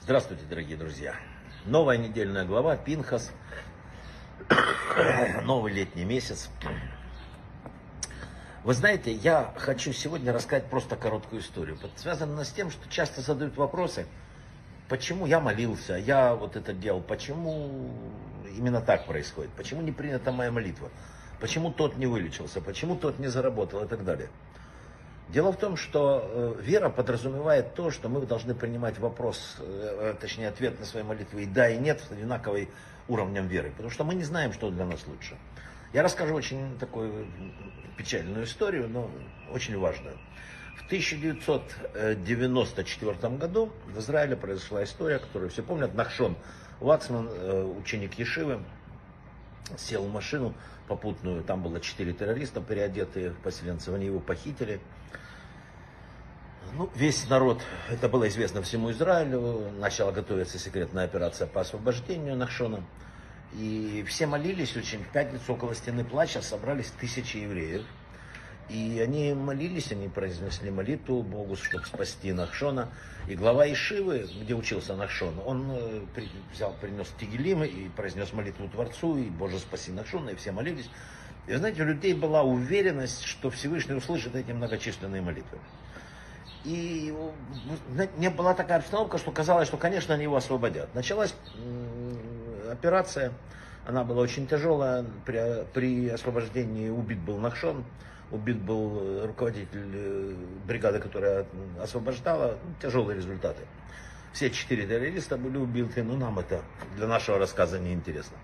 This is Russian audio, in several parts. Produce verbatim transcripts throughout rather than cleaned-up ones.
Здравствуйте, дорогие друзья! Новая недельная глава, Пинхас, новый летний месяц. Вы знаете, я хочу сегодня рассказать просто короткую историю. Связано она с тем, что часто задают вопросы, почему я молился, я вот это делал, почему именно так происходит, почему не принята моя молитва, почему тот не вылечился, почему тот не заработал и так далее. Дело в том, что вера подразумевает то, что мы должны принимать вопрос, точнее ответ на свои молитвы и да, и нет с одинаковым уровнем веры, потому что мы не знаем, что для нас лучше. Я расскажу очень такую печальную историю, но очень важную. В тысяча девятьсот девяносто четвёртом году в Израиле произошла история, которую все помнят. Нахшон Ваксман, ученик Ешивы, сел в машину попутную. Там было четыре террориста, переодетые поселенцы. Они его похитили. Ну, весь народ, это было известно всему Израилю, начала готовиться секретная операция по освобождению Нахшона. И все молились очень. В пятницу около стены плача собрались тысячи евреев. И они молились, они произнесли молитву Богу, чтобы спасти Нахшона. И глава Ешивы, где учился Нахшон, он взял, принес тигелим и произнес молитву Творцу, и Боже, спаси Нахшона, и все молились. И знаете, у людей была уверенность, что Всевышний услышит эти многочисленные молитвы. И не была такая обстановка, что казалось, что, конечно, они его освободят. Началась операция, она была очень тяжелая. При, при освобождении убит был Нахшон, убит был руководитель бригады, которая освобождала. Тяжелые результаты. Все четыре террориста были убиты, но нам это для нашего рассказа не интересно.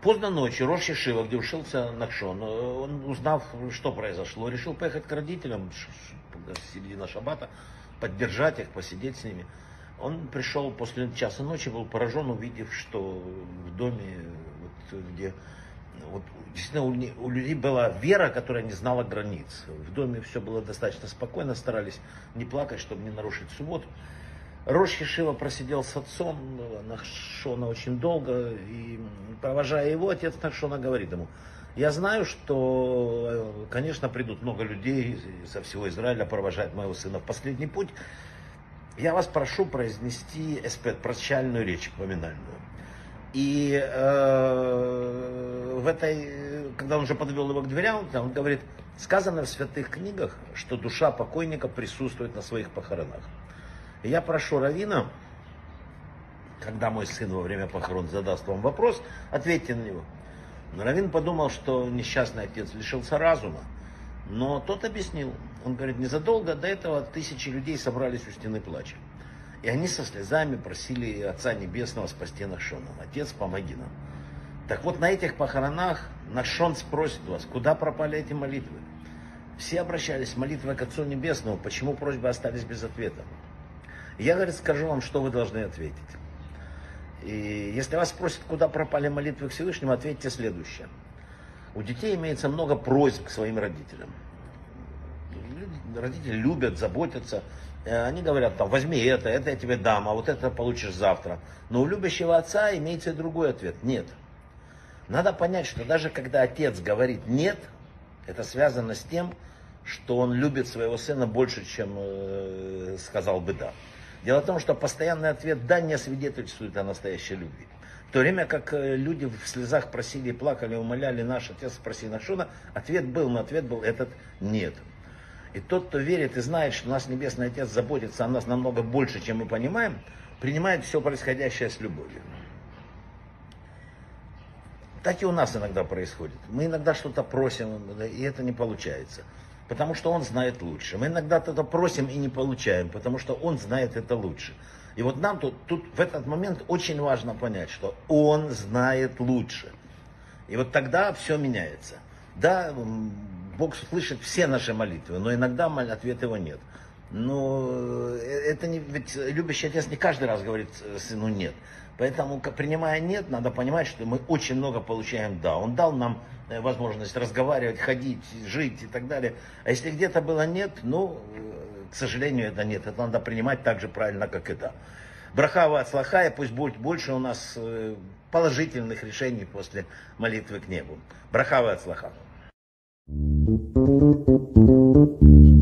Поздно ночью рош ешива, где учился Нахшон, он, узнав, что произошло, решил поехать к родителям середина шаббата, поддержать их, посидеть с ними. Он пришел после часа ночи, был поражен, увидев, что в доме, вот, где вот, действительно у, у людей была вера, которая не знала границ. В доме все было достаточно спокойно, старались не плакать, чтобы не нарушить субботу. Рош ешива просидел с отцом Нахшона очень долго, и провожая его, отец Нахшона говорит ему: я знаю, что, конечно, придут много людей со всего Израиля провожать моего сына в последний путь. Я вас прошу произнести эспет, прощальную речь, поминальную. И э, в этой, когда он уже подвел его к дверям, он говорит: сказано в святых книгах, что душа покойника присутствует на своих похоронах. И я прошу раввина, когда мой сын во время похорон задаст вам вопрос, ответьте на него. Но раввин подумал, что несчастный отец лишился разума. Но тот объяснил. Он говорит, незадолго до этого тысячи людей собрались у стены плача. И они со слезами просили Отца Небесного спасти Нахшона. Отец, помоги нам. Так вот, на этих похоронах Нахшон спросит вас, куда пропали эти молитвы. Все обращались с молитвой к Отцу Небесному, почему просьбы остались без ответа. И я, говорит, скажу вам, что вы должны ответить. И если вас спросят, куда пропали молитвы к Всевышнему, ответьте следующее. У детей имеется много просьб к своим родителям. Родители любят, заботятся. Они говорят, там, возьми это, это я тебе дам, а вот это получишь завтра. Но у любящего отца имеется и другой ответ. Нет. Надо понять, что даже когда отец говорит нет, это связано с тем, что он любит своего сына больше, чем э, сказал бы да. Дело в том, что постоянный ответ да не свидетельствует о настоящей любви. В то время как люди в слезах просили, плакали, умоляли, наш отец спроси Нахшона, ответ был, но ответ был этот нет. И тот, кто верит и знает, что наш Небесный Отец заботится о нас намного больше, чем мы понимаем, принимает все происходящее с любовью. Так и у нас иногда происходит. Мы иногда что-то просим, и это не получается, потому что он знает лучше. Мы иногда что-то просим и не получаем, потому что он знает это лучше. И вот нам тут, тут в этот момент очень важно понять, что он знает лучше. И вот тогда все меняется. Да, Бог слышит все наши молитвы, но иногда ответа его нет. Но это не, ведь любящий отец не каждый раз говорит сыну нет. Поэтому, принимая нет, надо понимать, что мы очень много получаем да. Он дал нам возможность разговаривать, ходить, жить и так далее. А если где-то было нет, ну, к сожалению, это нет. Это надо принимать так же правильно, как и да. Брахава от слахая, пусть будет больше у нас положительных решений после молитвы к небу. Брахава от слахая. Thank you.